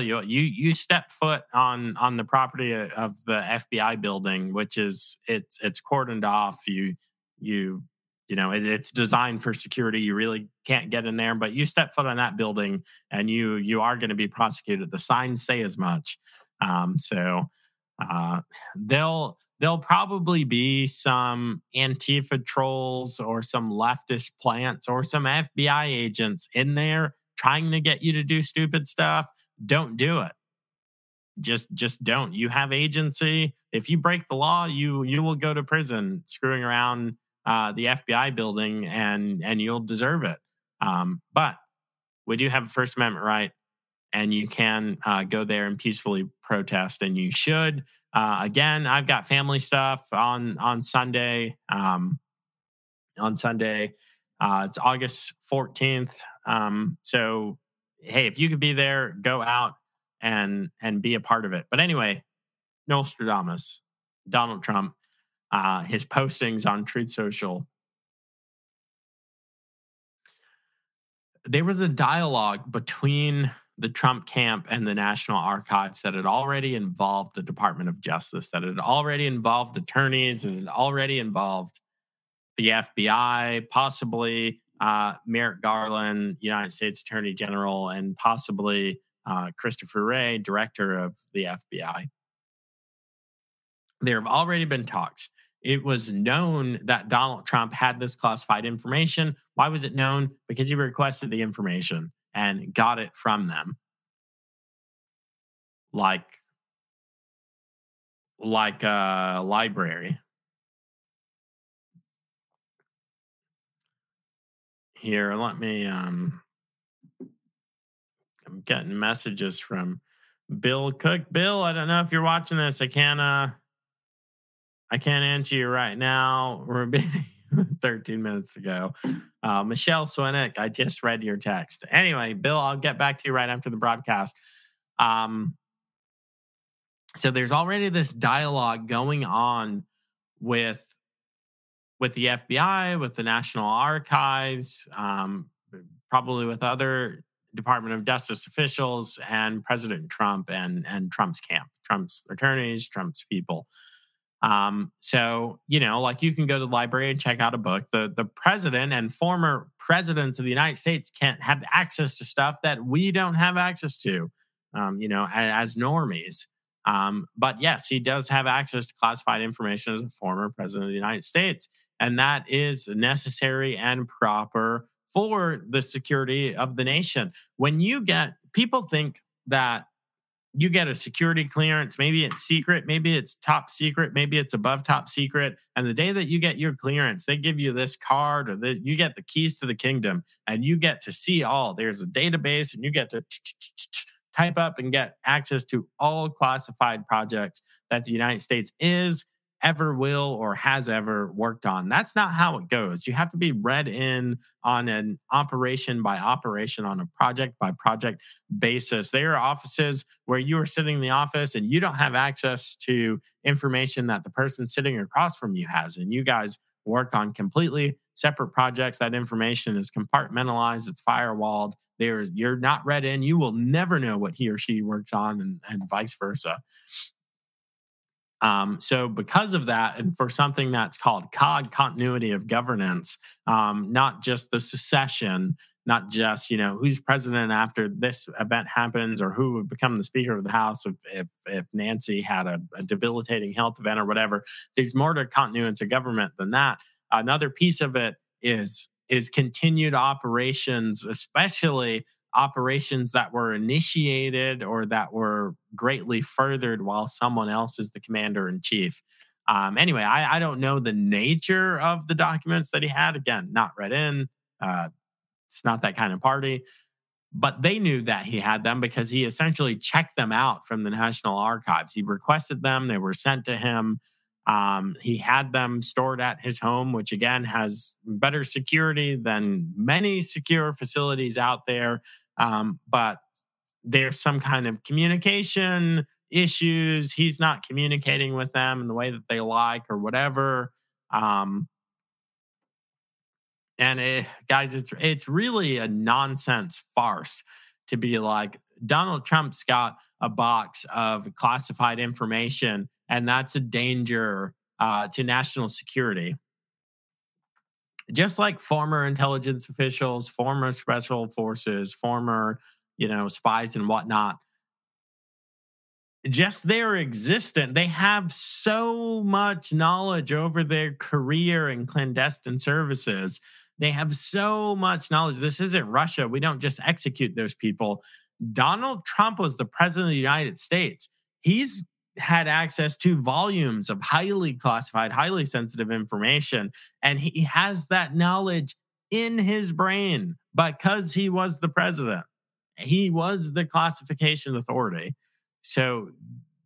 you what, you step foot on the property of the FBI building, which is it's cordoned off. You know, it's designed for security. You really can't get in there, but you step foot on that building and you are going to be prosecuted. The signs say as much. So there'll probably be some Antifa trolls or some leftist plants or some FBI agents in there trying to get you to do stupid stuff. Don't do it. Just don't. You have agency. If you break the law, you will go to prison screwing around the FBI building, and you'll deserve it. But we do have a First Amendment right, and you can go there and peacefully protest, and you should. Again, I've got family stuff on Sunday. It's August 14th. So, hey, if you could be there, go out and be a part of it. But anyway, Nostradamus, Donald Trump, his postings on Truth Social. There was a dialogue between the Trump camp and the National Archives that had already involved the Department of Justice, that had already involved attorneys, and had already involved the FBI, possibly Merrick Garland, United States Attorney General, and possibly Christopher Wray, director of the FBI. There have already been talks. It was known that Donald Trump had this classified information. Why was it known? Because he requested the information and got it from them. Like a library. Here, let me, I'm getting messages from Bill Cook. Bill, I don't know if you're watching this. I can't answer you right now. We're 13 minutes ago. Michelle Swinnick, I just read your text. Anyway, Bill, I'll get back to you right after the broadcast. So there's already this dialogue going on with the FBI, with the National Archives, probably with other Department of Justice officials and President Trump and Trump's camp, Trump's attorneys, Trump's people. So, you know, like you can go to the library and check out a book. The president and former presidents of the United States can't have access to stuff that we don't have access to, you know, as normies. But yes, he does have access to classified information as a former president of the United States. And that is necessary and proper for the security of the nation. When you get, people think that you get a security clearance, maybe it's secret, maybe it's top secret, maybe it's above top secret. And the day that you get your clearance, they give you this card or this, you get the keys to the kingdom and you get to see all. There's a database and you get to type up and get access to all classified projects that the United States is, ever will, or has ever worked on. That's not how it goes. You have to be read in on an operation by operation, on a project by project basis. There are offices where you are sitting in the office and you don't have access to information that the person sitting across from you has. And you guys work on completely separate projects. That information is compartmentalized. It's firewalled. You're not read in. You will never know what he or she works on, and vice versa. So because of that, and for something that's called COG, continuity of governance, not just the secession, not just, you know, who's president after this event happens or who would become the Speaker of the House if Nancy had a debilitating health event or whatever. There's more to continuity of government than that. Another piece of it is continued operations, especially operations that were initiated or that were greatly furthered while someone else is the commander in chief. Anyway, I don't know the nature of the documents that he had. Again, not read in. It's not that kind of party. But they knew that he had them because he essentially checked them out from the National Archives. He requested them. They were sent to him. He had them stored at his home, which again has better security than many secure facilities out there. But there's some kind of communication issues. He's not communicating with them in the way that they like or whatever. And guys, it's really a nonsense farce to be like, Donald Trump's got a box of classified information, and that's a danger to national security. Just like former intelligence officials, former special forces, former, you know, spies and whatnot, just their existence, they have so much knowledge over their career in clandestine services. They have so much knowledge. This isn't Russia. We don't just execute those people. Donald Trump was the president of the United States. He's had access to volumes of highly classified, highly sensitive information, and he has that knowledge in his brain because he was the president. He was the classification authority. So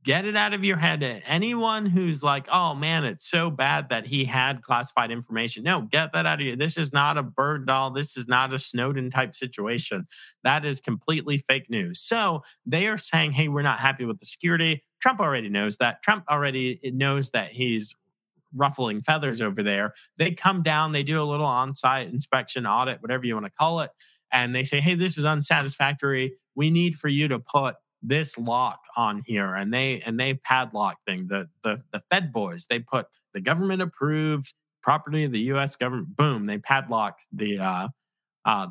get it out of your head. Anyone who's like, oh man, it's so bad that he had classified information. No, get that out of you. This is not a bird doll. This is not a Snowden type situation. That is completely fake news. So they are saying, hey, we're not happy with the security. Trump already knows that. Trump already knows that he's ruffling feathers over there. They come down, they do a little on-site inspection, audit, whatever you want to call it. And they say, hey, this is unsatisfactory. We need for you to put this lock on here, and they padlock thing. The Fed boys, they put the government approved property of the U.S. government. Boom, they padlock the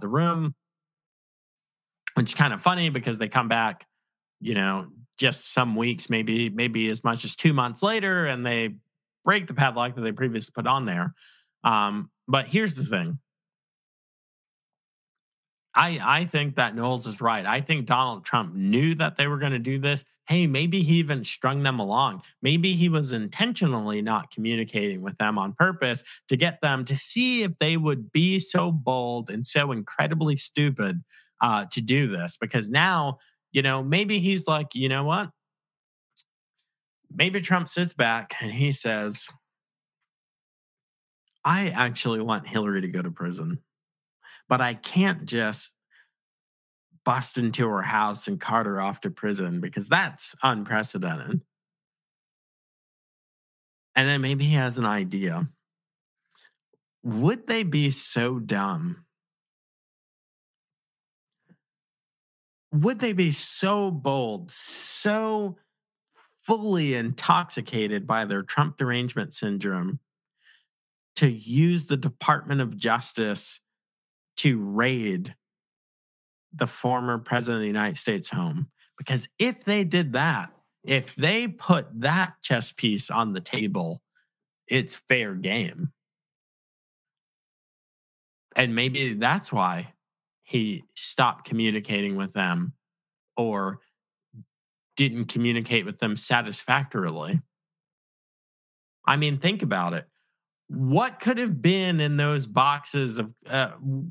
room, which is kind of funny because they come back, you know, just some weeks, maybe as much as 2 months later, and they break the padlock that they previously put on there. But here's the thing. I think that Knowles is right. I think Donald Trump knew that they were going to do this. Hey, maybe he even strung them along. Maybe he was intentionally not communicating with them on purpose to get them to see if they would be so bold and so incredibly stupid to do this. Because now, you know, maybe he's like, you know what? Maybe Trump sits back and he says, I actually want Hillary to go to prison. But I can't just bust into her house and cart her off to prison because that's unprecedented. And then maybe he has an idea. Would they be so dumb? Would they be so bold, so fully intoxicated by their Trump derangement syndrome to use the Department of Justice to raid the former president of the United States home? Because if they did that, if they put that chess piece on the table, it's fair game. And maybe that's why he stopped communicating with them or didn't communicate with them satisfactorily. I mean, think about it. What could have been in those boxes of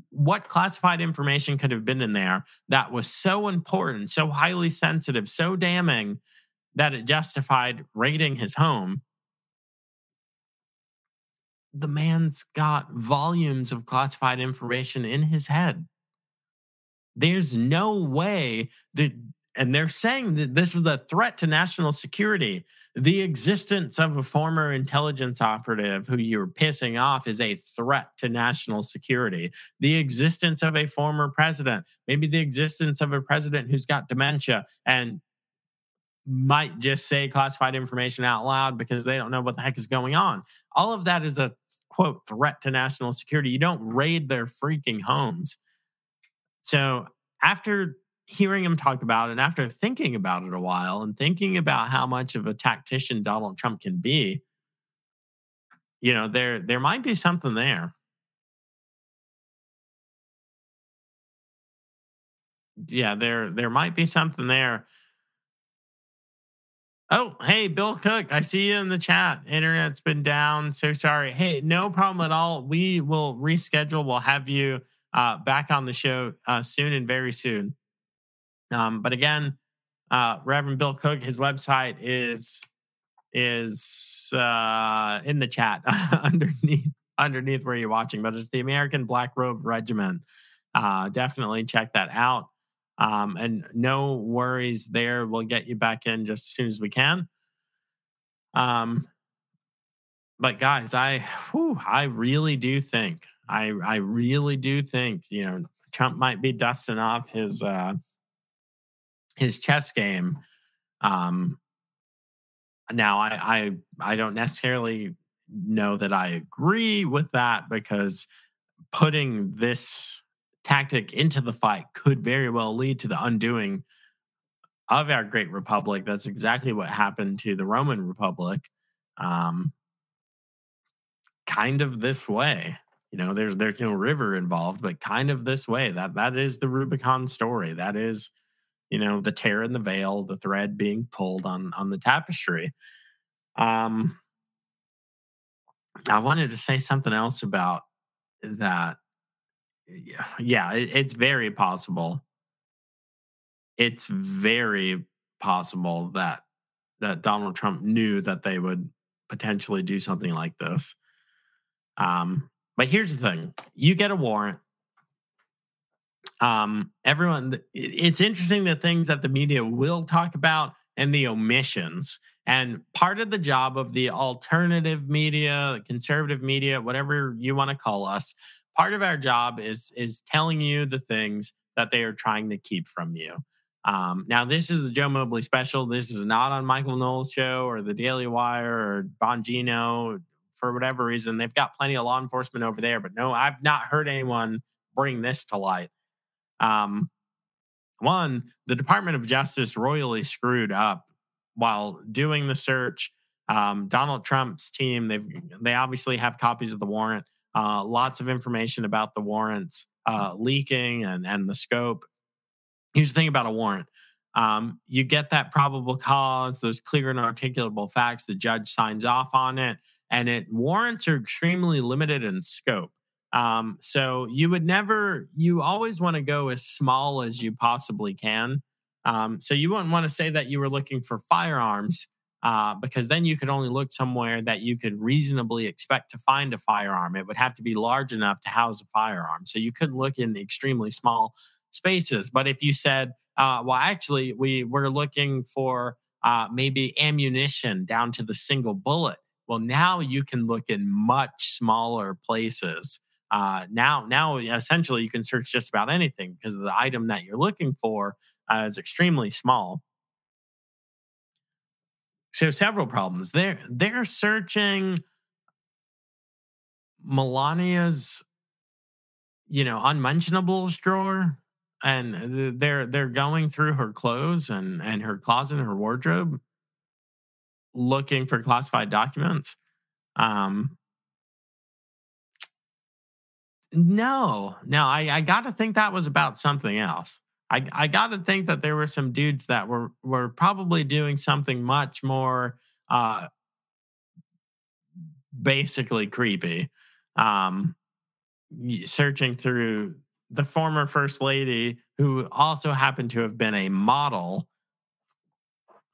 what classified information could have been in there that was so important, so highly sensitive, so damning that it justified raiding his home? The man's got volumes of classified information in his head. There's no way that, and they're saying that this is a threat to national security. The existence of a former intelligence operative who you're pissing off is a threat to national security. The existence of a former president, maybe the existence of a president who's got dementia and might just say classified information out loud because they don't know what the heck is going on. All of that is a, quote, threat to national security. You don't raid their freaking homes. So after hearing him talk about it, and after thinking about it a while and thinking about how much of a tactician Donald Trump can be, you know, there might be something there. Yeah, there might be something there. Oh, hey, Bill Cook, I see you in the chat. Internet's been down, so sorry. Hey, no problem at all. We will reschedule. We'll have you back on the show soon and very soon. But again, Reverend Bill Cook, his website is in the chat underneath where you're watching. But it's the American Black Robe Regiment. Definitely check that out. And no worries there. We'll get you back in just as soon as we can. But guys, I really do think you know, Trump might be dusting off his chess game. Now, I don't necessarily know that I agree with that, because putting this tactic into the fight could very well lead to the undoing of our great republic. That's exactly what happened to the Roman Republic, kind of this way. You know, there's no river involved, but kind of this way. That is the Rubicon story. That is, you know, the tear in the veil, the thread being pulled on the tapestry. I wanted to say something else about that. Yeah, it's very possible. It's very possible that Donald Trump knew that they would potentially do something like this. But here's the thing. You get a warrant. Everyone, it's interesting the things that the media will talk about and the omissions. And part of the job of the alternative media, conservative media, whatever you want to call us, part of our job is telling you the things that they are trying to keep from you. Now, this is the Joe Mobley Special. This is not on Michael Knowles' show or the Daily Wire or Bongino. For whatever reason, they've got plenty of law enforcement over there. But no, I've not heard anyone bring this to light. One, the Department of Justice royally screwed up while doing the search. Donald Trump's team, they obviously have copies of the warrant. Lots of information about the warrants leaking and the scope. Here's the thing about a warrant. You get that probable cause, those clear and articulable facts, the judge signs off on it, and warrants are extremely limited in scope. So you always want to go as small as you possibly can. So you wouldn't want to say that you were looking for firearms, because then you could only look somewhere that you could reasonably expect to find a firearm. It would have to be large enough to house a firearm. So you couldn't look in extremely small spaces. But if you said, well, actually, we were looking for maybe ammunition down to the single bullet. Well, now you can look in much smaller places. Now, essentially, you can search just about anything because the item that you're looking for is extremely small. So, several problems. They're searching Melania's, unmentionables drawer, and they're going through her clothes and her closet and her wardrobe, looking for classified documents. I got to think that was about something else. I got to think that there were some dudes that were probably doing something much more basically creepy, searching through the former First Lady, who also happened to have been a model,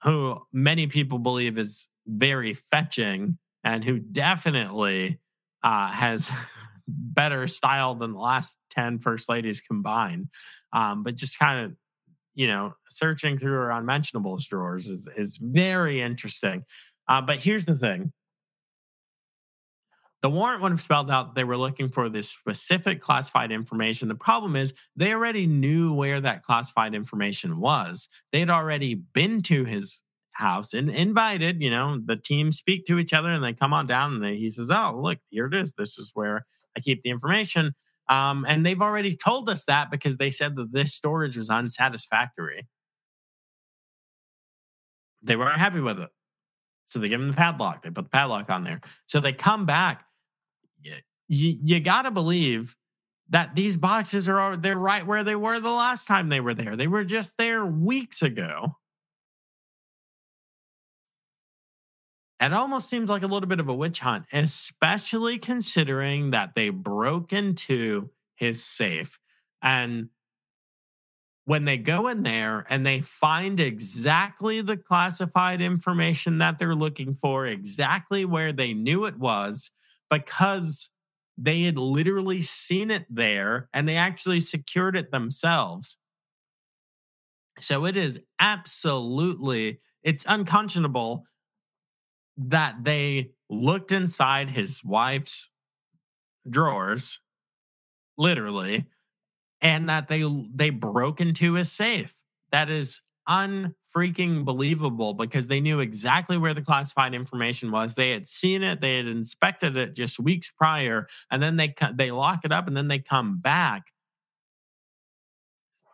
who many people believe is very fetching and who definitely has better style than the last 10 First Ladies combined. But just kind of, searching through her unmentionables drawers is very interesting. But here's the thing. The warrant would have spelled out they were looking for this specific classified information. The problem is they already knew where that classified information was. They'd already been to his house and invited, the team speak to each other, and they come on down and he says, oh, look, here it is. This is where I keep the information. And they've already told us that because they said that this storage was unsatisfactory. They weren't happy with it. So they give him the padlock. They put the padlock on there. So they come back. You got to believe that these boxes they're right where they were the last time they were there. They were just there weeks ago. It almost seems like a little bit of a witch hunt, especially considering that they broke into his safe. And when they go in there and they find exactly the classified information that they're looking for, exactly where they knew it was, because they had literally seen it there and they actually secured it themselves. So it is absolutely, it's unconscionable that they looked inside his wife's drawers, literally, and that they broke into his safe. That is unfreaking believable because they knew exactly where the classified information was. They had seen it. They had inspected it just weeks prior. And then they lock it up and then they come back.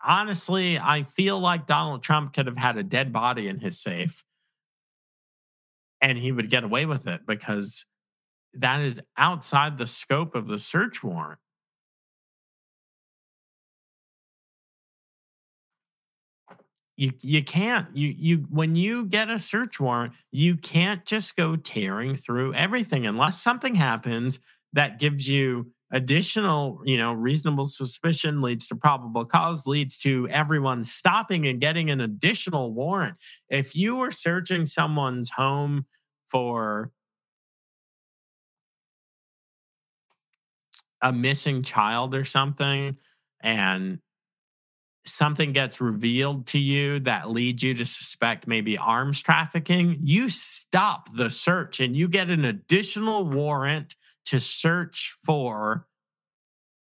Honestly, I feel like Donald Trump could have had a dead body in his safe and he would get away with it because that is outside the scope of the search warrant. You can't. You when you get a search warrant, you can't just go tearing through everything unless something happens that gives you additional, reasonable suspicion, leads to probable cause, leads to everyone stopping and getting an additional warrant. If you were searching someone's home for a missing child or something, and something gets revealed to you that leads you to suspect maybe arms trafficking, you stop the search and you get an additional warrant to search for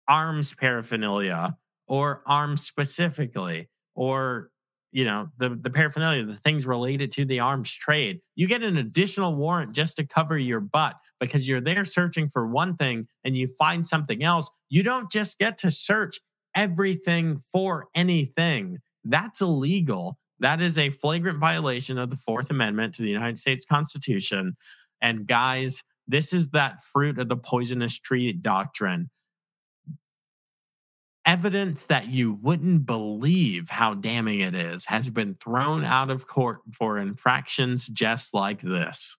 arms paraphernalia or arms specifically, or, the paraphernalia, the things related to the arms trade. You get an additional warrant just to cover your butt because you're there searching for one thing and you find something else. You don't just get to search everything for anything. That's illegal. That is a flagrant violation of the Fourth Amendment to the United States Constitution. And guys, this is that fruit of the poisonous tree doctrine. Evidence that you wouldn't believe how damning it is has been thrown out of court for infractions just like this.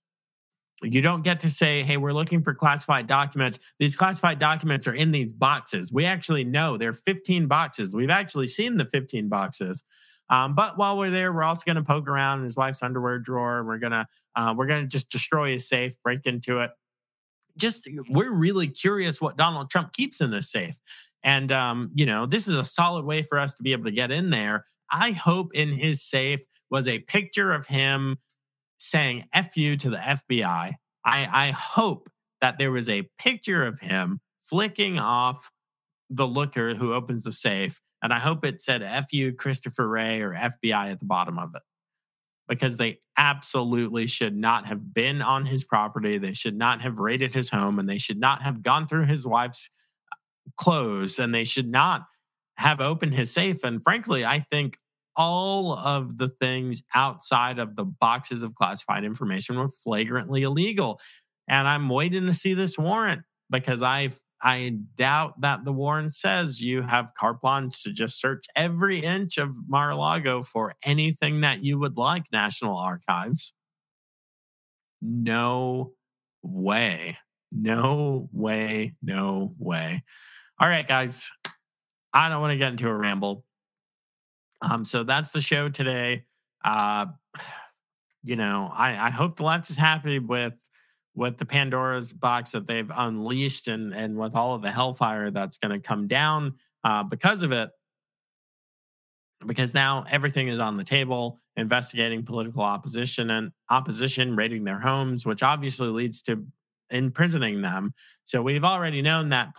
You don't get to say, hey, we're looking for classified documents. These classified documents are in these boxes. We actually know there are 15 boxes. We've actually seen the 15 boxes. But while we're there, we're also going to poke around in his wife's underwear drawer. And we're going to just destroy his safe, break into it. Just, we're really curious what Donald Trump keeps in this safe. And, this is a solid way for us to be able to get in there. I hope in his safe was a picture of him saying F you to the FBI. I hope that there was a picture of him flicking off the looker who opens the safe. And I hope it said F you, Christopher Wray, or FBI at the bottom of it. Because they absolutely should not have been on his property. They should not have raided his home. And they should not have gone through his wife's clothes. And they should not have opened his safe. And frankly, I think all of the things outside of the boxes of classified information were flagrantly illegal. And I'm waiting to see this warrant, because I doubt that the warrant says you have carte blanche to just search every inch of Mar-a-Lago for anything that you would like, National Archives. No way. No way. No way. All right, guys. I don't want to get into a ramble. So that's the show today. I hope the left is happy with the Pandora's box that they've unleashed and with all of the hellfire that's going to come down because of it. Because now everything is on the table, investigating political opposition, raiding their homes, which obviously leads to imprisoning them. So we've already known that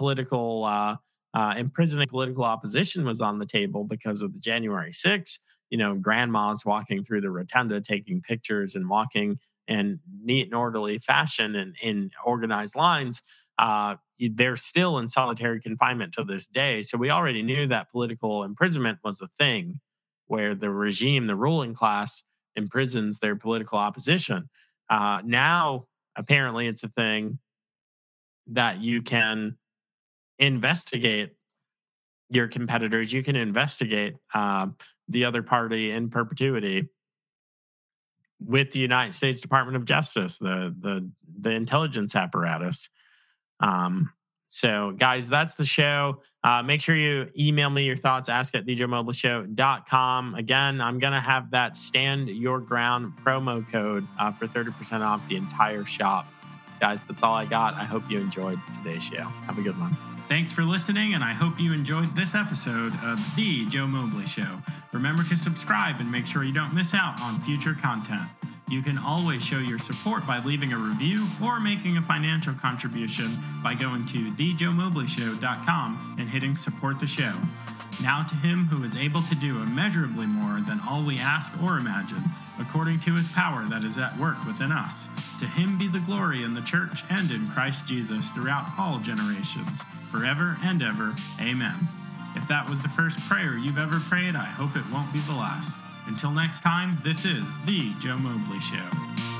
imprisoning political opposition was on the table because of the January 6th. Grandmas walking through the rotunda, taking pictures and walking in neat and orderly fashion and in organized lines. They're still in solitary confinement to this day. So we already knew that political imprisonment was a thing where the regime, the ruling class, imprisons their political opposition. Now, apparently, it's a thing that you can investigate your competitors. You can investigate the other party in perpetuity with the United States Department of Justice, the intelligence apparatus. So, guys, that's the show. Make sure you email me your thoughts, ask@thejoemobleyshow.com. Again, I'm going to have that Stand Your Ground promo code for 30% off the entire shop. Guys, that's all I got. I hope you enjoyed today's show. Have a good one. Thanks for listening, and I hope you enjoyed this episode of The Joe Mobley Show. Remember to subscribe and make sure you don't miss out on future content. You can always show your support by leaving a review or making a financial contribution by going to thejoemobleyshow.com and hitting Support the Show. Now to him who is able to do immeasurably more than all we ask or imagine, according to his power that is at work within us. To him be the glory in the church and in Christ Jesus throughout all generations, forever and ever. Amen. If that was the first prayer you've ever prayed, I hope it won't be the last. Until next time, this is The Joe Mobley Show.